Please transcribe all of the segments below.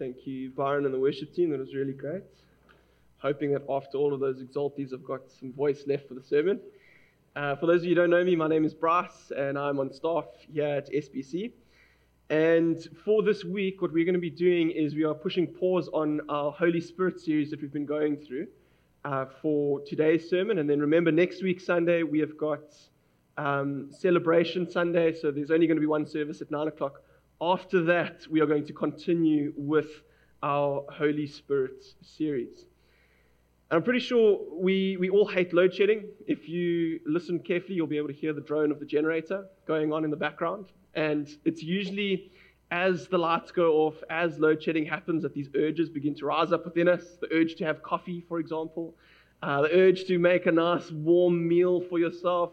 Thank you, Byron and the worship team. That was really great. Hoping that after all of those exaltees, I've got some voice left for the sermon. For those of you who don't know me, my name is Bryce, and I'm on staff here at SBC. And for this week, what we're going to be doing is we are pushing pause on our Holy Spirit series that we've been going through for today's sermon. And then remember, next week, Sunday, we have got Celebration Sunday, so there's only going to be one service at 9 o'clock. After that, we are going to continue with our Holy Spirit series. And I'm pretty sure we all hate load shedding. If you listen carefully, you'll be able to hear the drone of the generator going on in the background. And it's usually as the lights go off, as load shedding happens, that these urges begin to rise up within us. The urge to have coffee, for example. The urge to make a nice warm meal for yourself.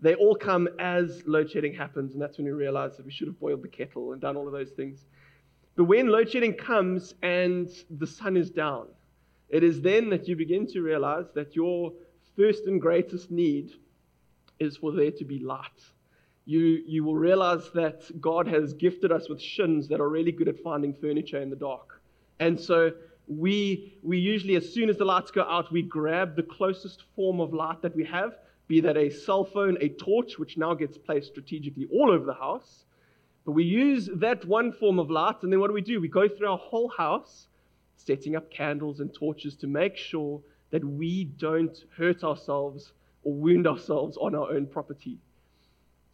They all come as load shedding happens. And that's when we realize that we should have boiled the kettle and done all of those things. But when load shedding comes and the sun is down, it is then that you begin to realize that your first and greatest need is for there to be light. You will realize that God has gifted us with shins that are really good at finding furniture in the dark. And so we usually, as soon as the lights go out, we grab the closest form of light that we have, be that a cell phone, a torch, which now gets placed strategically all over the house. But we use that one form of light, and then what do? We go through our whole house, setting up candles and torches to make sure that we don't hurt ourselves or wound ourselves on our own property.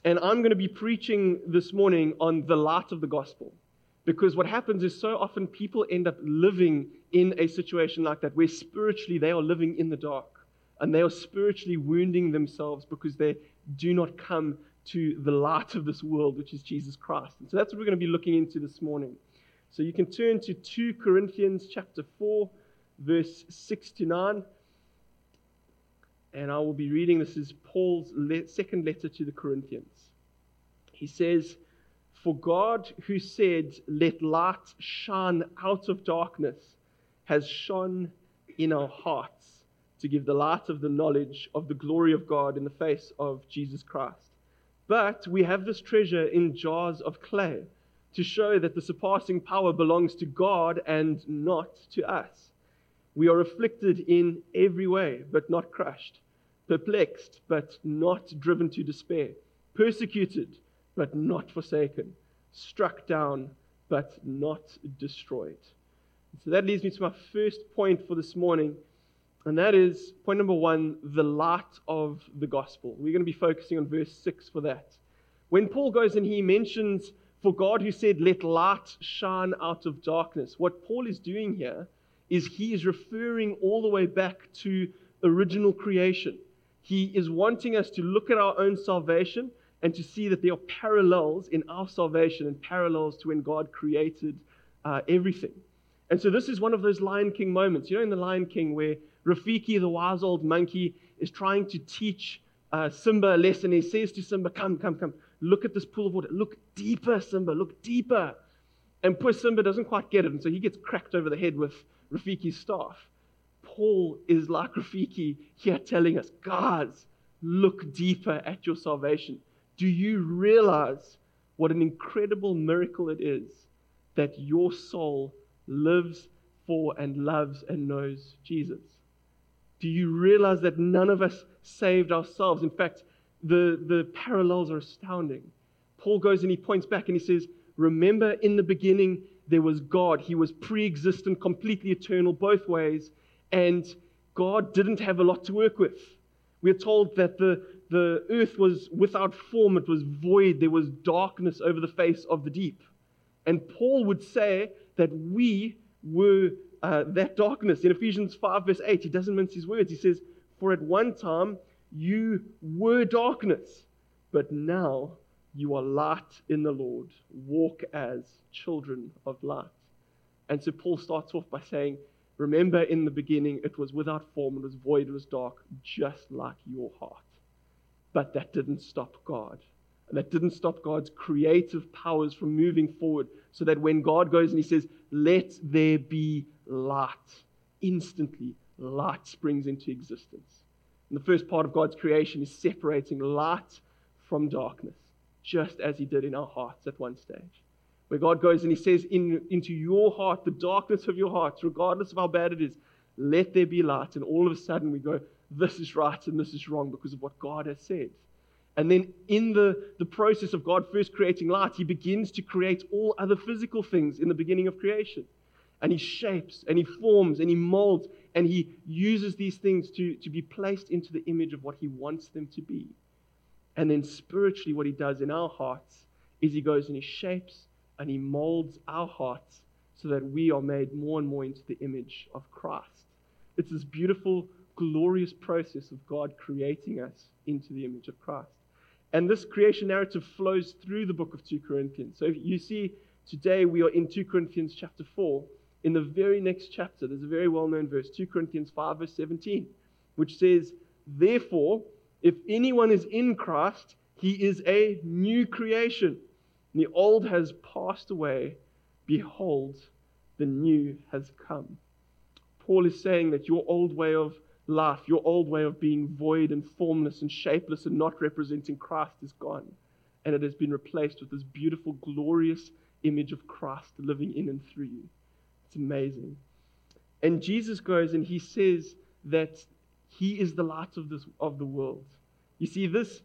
And I'm going to be preaching this morning on the light of the gospel, because what happens is so often people end up living in a situation like that, where spiritually they are living in the dark, and they are spiritually wounding themselves because they do not come to the light of this world, which is Jesus Christ. And so that's what we're going to be looking into this morning. So you can turn to 2 Corinthians chapter 4, verse 6 to 9. And I will be reading, this is Paul's second letter to the Corinthians. He says, "For God, who said, 'Let light shine out of darkness,' has shone in our hearts to give the light of the knowledge of the glory of God in the face of Jesus Christ. But we have this treasure in jars of clay, to show that the surpassing power belongs to God and not to us. We are afflicted in every way, but not crushed, perplexed, but not driven to despair, persecuted, but not forsaken, struck down, but not destroyed." So that leads me to my first point for this morning, and that is point number one, the light of the gospel. We're going to be focusing on verse 6 for that. When Paul goes and he mentions, "For God, who said, 'Let light shine out of darkness,'" what Paul is doing here is he is referring all the way back to original creation. He is wanting us to look at our own salvation and to see that there are parallels in our salvation and parallels to when God created everything. And so this is one of those Lion King moments. You know, in the Lion King, where Rafiki, the wise old monkey, is trying to teach Simba a lesson. He says to Simba, come. Look at this pool of water. Look deeper, Simba. Look deeper. And poor Simba doesn't quite get it. And so he gets cracked over the head with Rafiki's staff. Paul is like Rafiki here, telling us, guys, look deeper at your salvation. Do you realize what an incredible miracle it is that your soul lives for and loves and knows Jesus? Do you realize that none of us saved ourselves? In fact, The parallels are astounding. Paul goes and he points back and he says, remember, in the beginning, there was God. He was pre-existent, completely eternal both ways. And God didn't have a lot to work with. We're told that the earth was without form. It was void. There was darkness over the face of the deep. And Paul would say that we were that darkness. In Ephesians 5, verse 8, he doesn't mince his words. He says, "For at one time, you were darkness, but now you are light in the Lord. Walk as children of light." And so Paul starts off by saying, remember, in the beginning, it was without form, it was void, it was dark, just like your heart. But that didn't stop God. And that didn't stop God's creative powers from moving forward, so that when God goes and he says, "Let there be light," instantly light springs into existence. And the first part of God's creation is separating light from darkness, just as he did in our hearts at one stage. where God goes and he says into your heart, the darkness of your hearts, regardless of how bad it is, let there be light. And all of a sudden we go, this is right and this is wrong because of what God has said. And then in the process of God first creating light, he begins to create all other physical things in the beginning of creation. And he shapes and he forms and he molds and he uses these things to be placed into the image of what he wants them to be. And then spiritually what he does in our hearts is he goes and he shapes and he molds our hearts so that we are made more and more into the image of Christ. It's this beautiful, glorious process of God creating us into the image of Christ. And this creation narrative flows through the book of 2 Corinthians. So if you see today we are in 2 Corinthians chapter 4. In the very next chapter, there's a very well-known verse, 2 Corinthians 5, verse 17, which says, therefore, if anyone is in Christ, he is a new creation. And the old has passed away. Behold, the new has come. Paul is saying that your old way of life, your old way of being void and formless and shapeless and not representing Christ is gone. And it has been replaced with this beautiful, glorious image of Christ living in and through you. It's amazing. And Jesus goes and he says that he is the light of the world. You see, this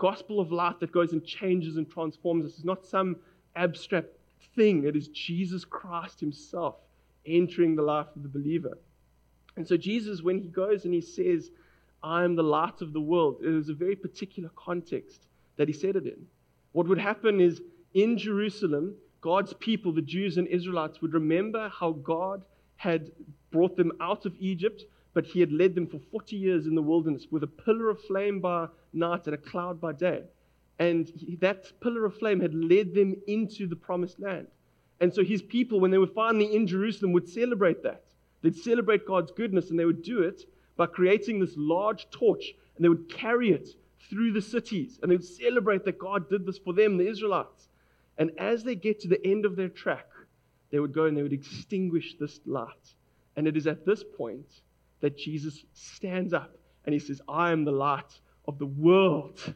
gospel of light that goes and changes and transforms us is not some abstract thing. It is Jesus Christ himself entering the life of the believer. And so Jesus, when he goes and he says, I am the light of the world, it is a very particular context that he said it in. What would happen is, in Jerusalem, God's people, the Jews and Israelites, would remember how God had brought them out of Egypt, but he had led them for 40 years in the wilderness with a pillar of flame by night and a cloud by day. And that pillar of flame had led them into the promised land. And so his people, when they were finally in Jerusalem, would celebrate that. They'd celebrate God's goodness, and they would do it by creating this large torch, and they would carry it through the cities, and they would celebrate that God did this for them, the Israelites. And as they get to the end of their track, they would go and they would extinguish this light. And it is at this point that Jesus stands up and he says, I am the light of the world.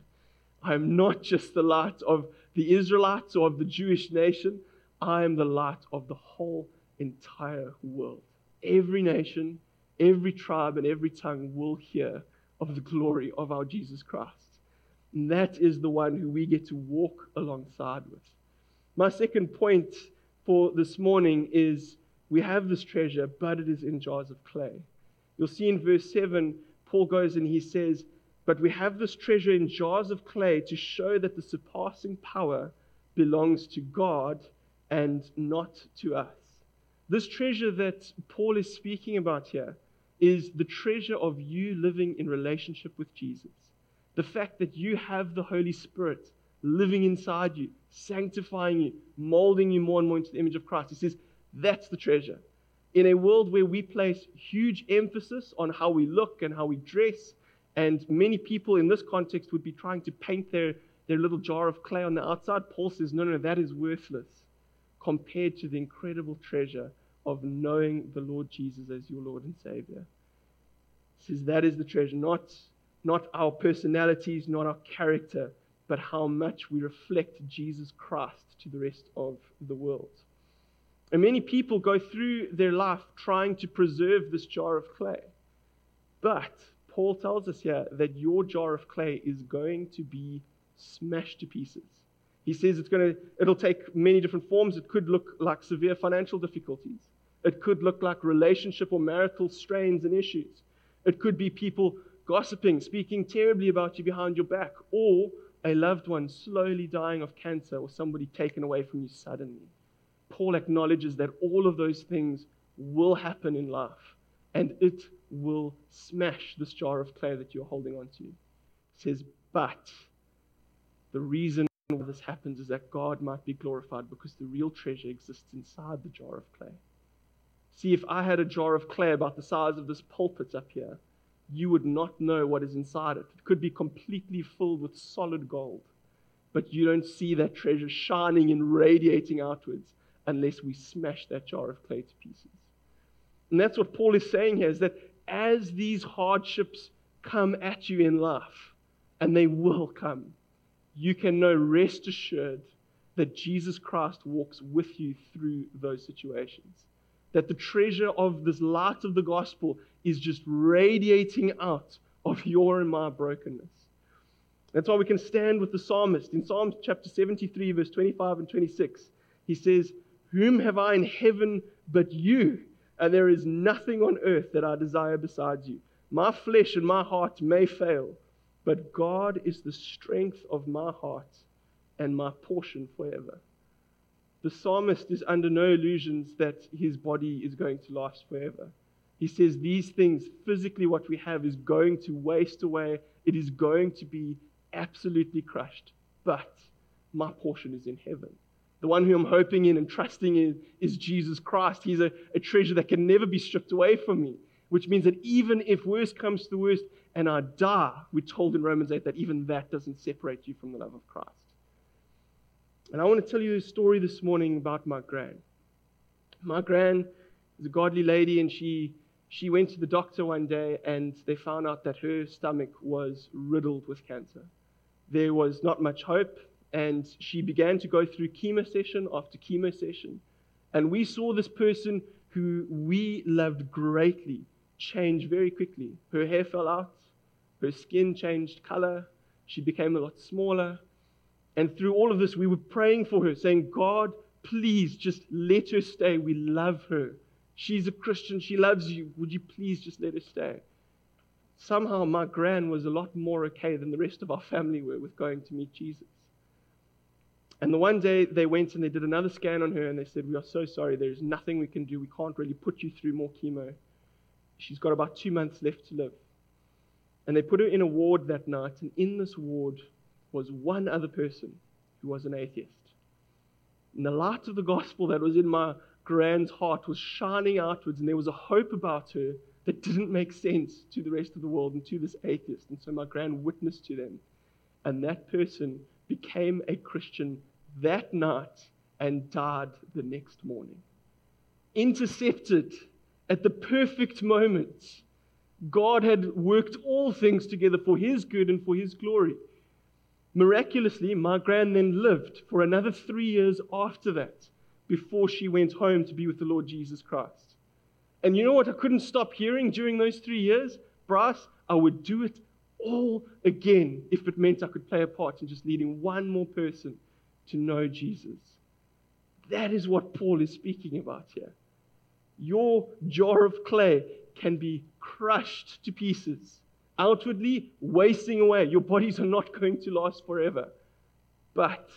I am not just the light of the Israelites or of the Jewish nation. I am the light of the whole entire world. Every nation, every tribe, and every tongue will hear of the glory of our Jesus Christ. And that is the one who we get to walk alongside with. My second point for this morning is we have this treasure, but it is in jars of clay. You'll see in verse 7, Paul goes and he says, but we have this treasure in jars of clay to show that the surpassing power belongs to God and not to us. This treasure that Paul is speaking about here is the treasure of you living in relationship with Jesus. The fact that you have the Holy Spirit living inside you, sanctifying you, molding you more and more into the image of Christ. He says, that's the treasure. In a world where we place huge emphasis on how we look and how we dress, and many people in this context would be trying to paint their little jar of clay on the outside, Paul says, no, that is worthless compared to the incredible treasure of knowing the Lord Jesus as your Lord and Savior. He says, that is the treasure, not our personalities, not our character, but how much we reflect Jesus Christ to the rest of the world. And many people go through their life trying to preserve this jar of clay. But Paul tells us here that your jar of clay is going to be smashed to pieces. He says it'll take many different forms. It could look like severe financial difficulties. It could look like relationship or marital strains and issues. It could be people gossiping, speaking terribly about you behind your back, or a loved one slowly dying of cancer or somebody taken away from you suddenly. Paul acknowledges that all of those things will happen in life, and it will smash this jar of clay that you're holding on to. He says, but the reason why this happens is that God might be glorified because the real treasure exists inside the jar of clay. See, if I had a jar of clay about the size of this pulpit up here, you would not know what is inside it. It could be completely filled with solid gold, but you don't see that treasure shining and radiating outwards unless we smash that jar of clay to pieces. And that's what Paul is saying here, is that as these hardships come at you in life, and they will come, you can know, rest assured, that Jesus Christ walks with you through those situations. That the treasure of this light of the gospel is just radiating out of your and my brokenness. That's why we can stand with the psalmist. In Psalms chapter 73, verse 25 and 26, he says, "Whom have I in heaven but you? And there is nothing on earth that I desire besides you. My flesh and my heart may fail, but God is the strength of my heart and my portion forever." The psalmist is under no illusions that his body is going to last forever. He says these things, physically what we have, is going to waste away. It is going to be absolutely crushed. But my portion is in heaven. The one who I'm hoping in and trusting in is Jesus Christ. He's a treasure that can never be stripped away from me, which means that even if worst comes to worst and I die, we're told in Romans 8 that even that doesn't separate you from the love of Christ. And I want to tell you a story this morning about my gran. My gran is a godly lady, and she went to the doctor one day, and they found out that her stomach was riddled with cancer. There was not much hope, and she began to go through chemo session after chemo session. And we saw this person who we loved greatly change very quickly. Her hair fell out, her skin changed color, she became a lot smaller. And through all of this, we were praying for her, saying, "God, please just let her stay. We love her. She's a Christian. She loves you. Would you please just let her stay?" Somehow, my gran was a lot more okay than the rest of our family were with going to meet Jesus. And the one day, they went and they did another scan on her, and they said, "We are so sorry. There is nothing we can do. We can't really put you through more chemo. She's got about 2 months left to live." And they put her in a ward that night, and in this ward was one other person who was an atheist. And the light of the gospel that was in my grand's heart was shining outwards, and there was a hope about her that didn't make sense to the rest of the world and to this atheist. And so my grand witnessed to them. And that person became a Christian that night and died the next morning. Intercepted at the perfect moment. God had worked all things together for his good and for his glory. Miraculously, my gran then lived for another 3 years after that before she went home to be with the Lord Jesus Christ. And you know what I couldn't stop hearing during those 3 years? "Bryce, I would do it all again if it meant I could play a part in just leading one more person to know Jesus." That is what Paul is speaking about here. Your jar of clay can be crushed to pieces. Outwardly, wasting away. Your bodies are not going to last forever. But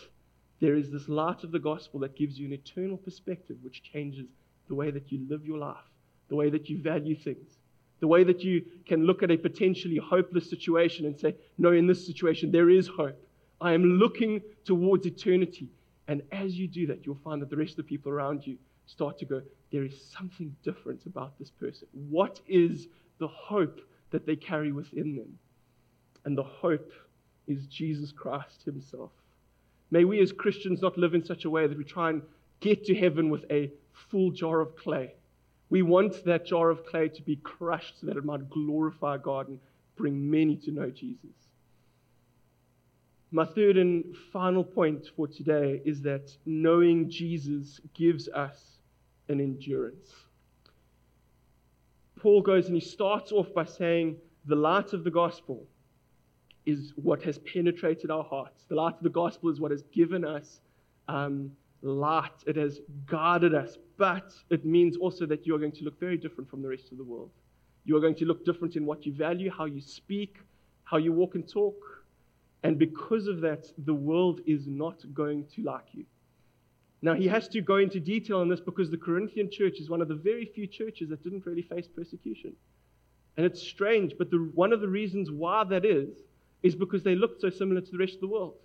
there is this light of the gospel that gives you an eternal perspective, which changes the way that you live your life, the way that you value things, the way that you can look at a potentially hopeless situation and say, "No, in this situation, there is hope. I am looking towards eternity." And as you do that, you'll find that the rest of the people around you start to go, "There is something different about this person. What is the hope that they carry within them?" And the hope is Jesus Christ himself. May we as Christians not live in such a way that we try and get to heaven with a full jar of clay. We want that jar of clay to be crushed so that it might glorify God and bring many to know Jesus. My third and final point for today is that knowing Jesus gives us an endurance. Paul goes and he starts off by saying the light of the gospel is what has penetrated our hearts. The light of the gospel is what has given us light. It has guarded us. But it means also that you are going to look very different from the rest of the world. You are going to look different in what you value, how you speak, how you walk and talk. And because of that, the world is not going to like you. Now, he has to go into detail on this because the Corinthian church is one of the very few churches that didn't really face persecution. And it's strange, but one of the reasons why that is because they looked so similar to the rest of the world.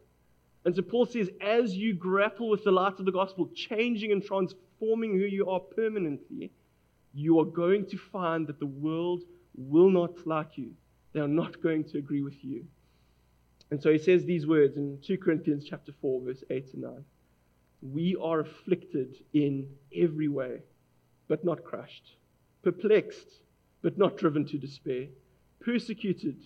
And so Paul says, as you grapple with the light of the gospel, changing and transforming who you are permanently, you are going to find that the world will not like you. They are not going to agree with you. And so he says these words in 2 Corinthians chapter 4, verse 8 and 9. "We are afflicted in every way, but not crushed. Perplexed, but not driven to despair. Persecuted,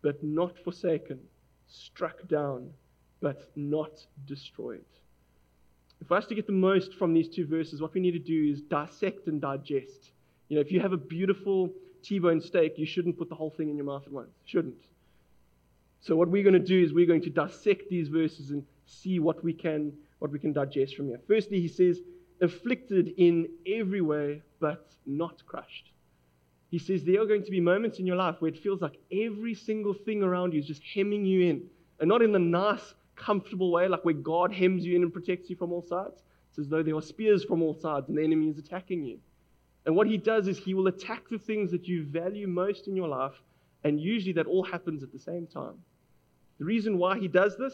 but not forsaken. Struck down, but not destroyed." For us to get the most from these two verses, what we need to do is dissect and digest. You know, if you have a beautiful T-bone steak, you shouldn't put the whole thing in your mouth at once. Shouldn't. So what we're going to do is we're going to dissect these verses and see what we can digest from here. Firstly, he says, afflicted in every way, but not crushed. He says there are going to be moments in your life where it feels like every single thing around you is just hemming you in. And not in the nice, comfortable way, like where God hems you in and protects you from all sides. It's as though there are spears from all sides and the enemy is attacking you. And what he does is he will attack the things that you value most in your life, and usually that all happens at the same time. The reason why he does this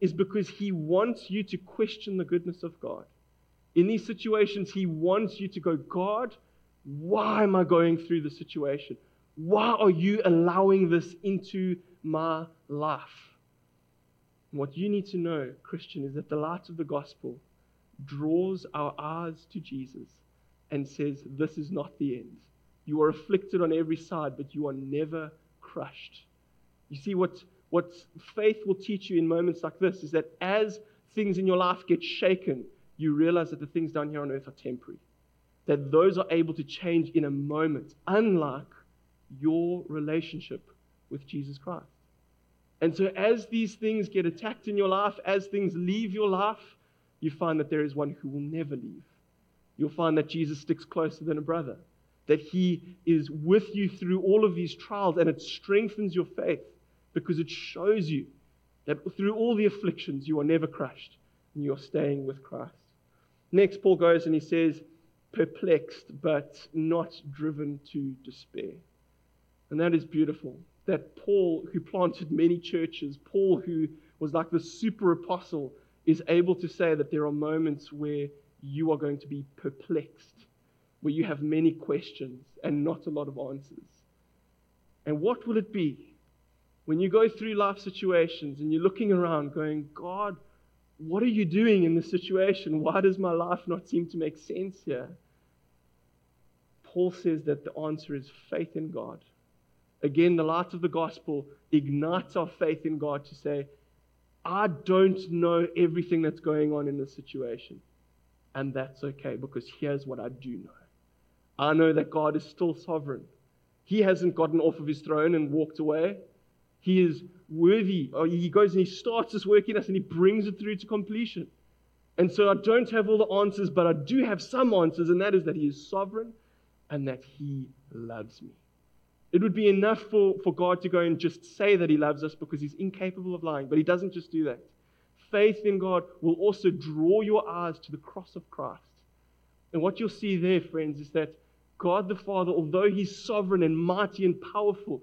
is because he wants you to question the goodness of God. In these situations, he wants you to go, God, why am I going through this situation? Why are you allowing this into my life? And what you need to know, Christian, is that the light of the gospel draws our eyes to Jesus and says, this is not the end. You are afflicted on every side, but you are never crushed. You see, what faith will teach you in moments like this is that as things in your life get shaken, you realize that the things down here on earth are temporary. That those are able to change in a moment, unlike your relationship with Jesus Christ. And so as these things get attacked in your life, as things leave your life, you find that there is one who will never leave. You'll find that Jesus sticks closer than a brother, that he is with you through all of these trials, and it strengthens your faith because it shows you that through all the afflictions, you are never crushed and you're staying with Christ. Next, Paul goes and he says, perplexed, but not driven to despair. And that is beautiful. That Paul, who planted many churches, Paul, who was like the super apostle, is able to say that there are moments where you are going to be perplexed, where you have many questions and not a lot of answers. And what will it be when you go through life situations and you're looking around going, God, what are you doing in this situation? Why does my life not seem to make sense here? Paul says that the answer is faith in God. Again, the light of the gospel ignites our faith in God to say, I don't know everything that's going on in this situation. And that's okay, because here's what I do know. I know that God is still sovereign. He hasn't gotten off of his throne and walked away. He is worthy. He goes and he starts this work in us and he brings it through to completion. And so I don't have all the answers, but I do have some answers, and that is that he is sovereign and that he loves me. It would be enough for God to go and just say that he loves us because he's incapable of lying. But he doesn't just do that. Faith in God will also draw your eyes to the cross of Christ. And what you'll see there, friends, is that God the Father, although he's sovereign and mighty and powerful,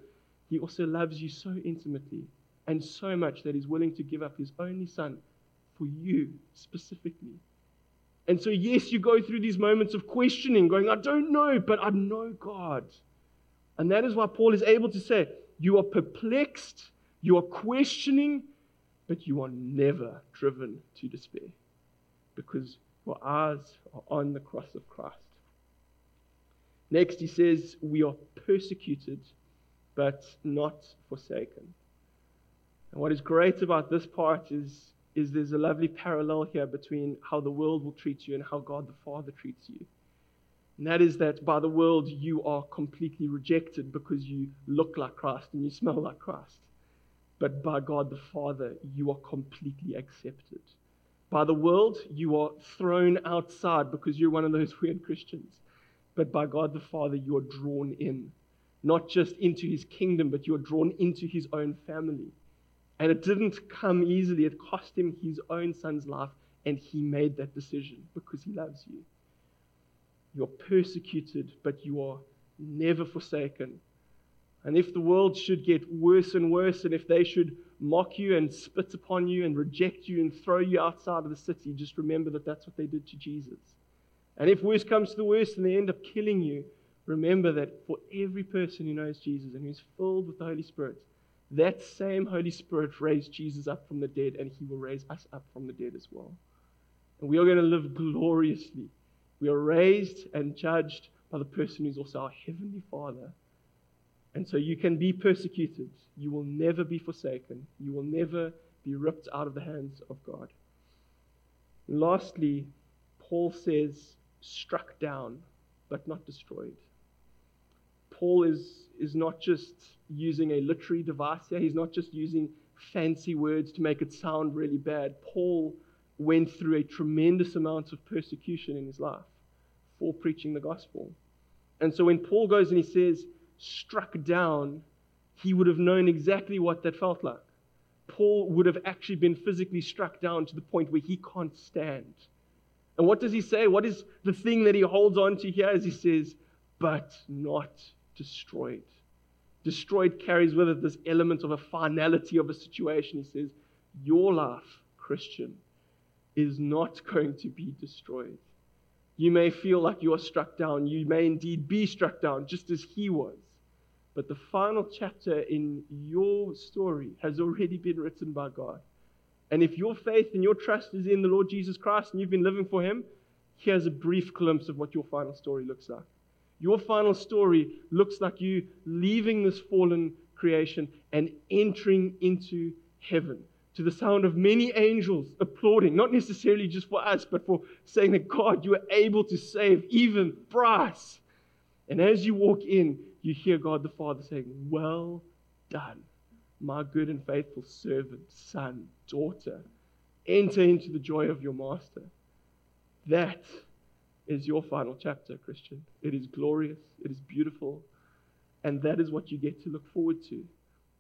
he also loves you so intimately and so much that he's willing to give up his only son for you specifically. And so, yes, you go through these moments of questioning, going, I don't know, but I know God. And that is why Paul is able to say, you are perplexed, you are questioning, but you are never driven to despair because your eyes are on the cross of Christ. Next, he says, we are persecuted, but not forsaken. And what is great about this part is there's a lovely parallel here between how the world will treat you and how God the Father treats you. And that is that by the world, you are completely rejected because you look like Christ and you smell like Christ. But by God the Father, you are completely accepted. By the world, you are thrown outside because you're one of those weird Christians. But by God the Father, you are drawn in. Not just into his kingdom, but you are drawn into his own family. And it didn't come easily. It cost him his own son's life, and he made that decision because he loves you. You're persecuted, but you are never forsaken. And if the world should get worse and worse, and if they should mock you and spit upon you and reject you and throw you outside of the city, just remember that that's what they did to Jesus. And if worse comes to the worst and they end up killing you, remember that for every person who knows Jesus and who's filled with the Holy Spirit, that same Holy Spirit raised Jesus up from the dead, and he will raise us up from the dead as well. And we are going to live gloriously. We are raised and judged by the person who's also our Heavenly Father. And so you can be persecuted. You will never be forsaken. You will never be ripped out of the hands of God. Lastly, Paul says, struck down, but not destroyed. Paul is not just using a literary device here. He's not just using fancy words to make it sound really bad. Paul went through a tremendous amount of persecution in his life for preaching the gospel. And so when Paul goes and he says, struck down, he would have known exactly what that felt like. Paul would have actually been physically struck down to the point where he can't stand. And what does he say? What is the thing that he holds on to here? As he says, but not destroyed. Destroyed carries with it this element of a finality of a situation. He says, your life, Christian, is not going to be destroyed. You may feel like you're struck down. You may indeed be struck down, just as he was. But the final chapter in your story has already been written by God. And if your faith and your trust is in the Lord Jesus Christ and you've been living for him, here's a brief glimpse of what your final story looks like. Your final story looks like you leaving this fallen creation and entering into heaven to the sound of many angels applauding, not necessarily just for us, but for saying that, God, you are able to save even Bryce. And as you walk in, you hear God the Father saying, well done, my good and faithful servant, son, daughter. Enter into the joy of your master. That is your final chapter, Christian. It is glorious. It is beautiful. And that is what you get to look forward to.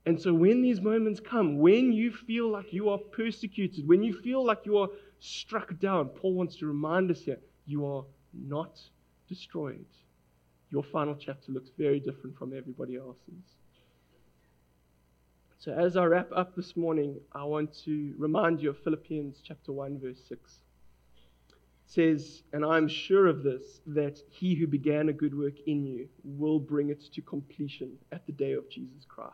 And so when these moments come, when you feel like you are persecuted, when you feel like you are struck down, Paul wants to remind us here, you are not destroyed. Your final chapter looks very different from everybody else's. So as I wrap up this morning, I want to remind you of Philippians chapter 1, verse 6. It says, and I'm sure of this, that he who began a good work in you will bring it to completion at the day of Jesus Christ.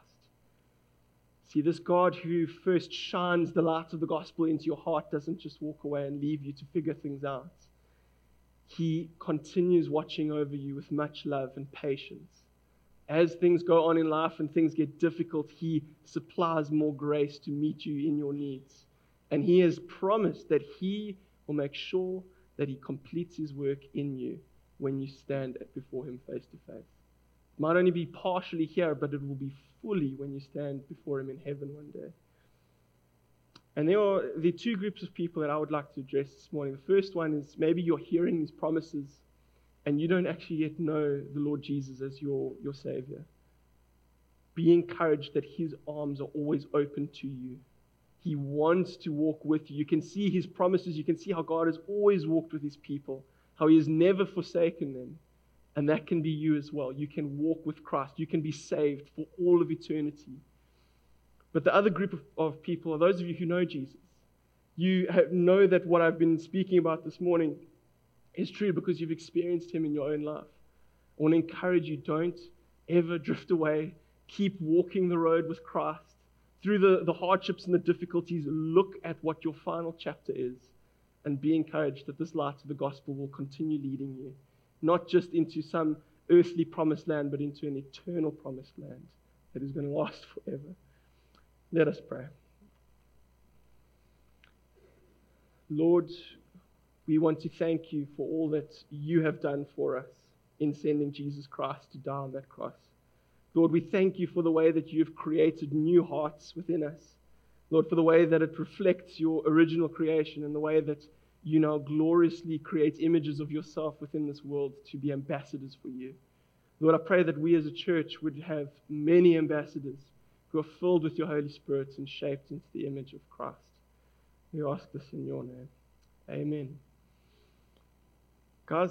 See, this God who first shines the light of the gospel into your heart doesn't just walk away and leave you to figure things out. He continues watching over you with much love and patience. As things go on in life and things get difficult, he supplies more grace to meet you in your needs. And he has promised that he will make sure that he completes his work in you when you stand before him face to face. It might only be partially here, but it will be fully when you stand before him in heaven one day. And there are two groups of people that I would like to address this morning. The first one is maybe you're hearing these promises and you don't actually yet know the Lord Jesus as your Savior. Be encouraged that his arms are always open to you. He wants to walk with you. You can see his promises. You can see how God has always walked with his people, how he has never forsaken them. And that can be you as well. You can walk with Christ. You can be saved for all of eternity. But the other group of people are those of you who know Jesus. You know that what I've been speaking about this morning is true because you've experienced him in your own life. I want to encourage you, don't ever drift away. Keep walking the road with Christ. Through the hardships and the difficulties, look at what your final chapter is and be encouraged that this light of the gospel will continue leading you, not just into some earthly promised land, but into an eternal promised land that is going to last forever. Let us pray. Lord, we want to thank you for all that you have done for us in sending Jesus Christ to die on that cross. Lord, we thank you for the way that you've created new hearts within us. Lord, for the way that it reflects your original creation and the way that you now gloriously create images of yourself within this world to be ambassadors for you. Lord, I pray that we as a church would have many ambassadors who are filled with your Holy Spirit and shaped into the image of Christ. We ask this in your name. Amen. Guys,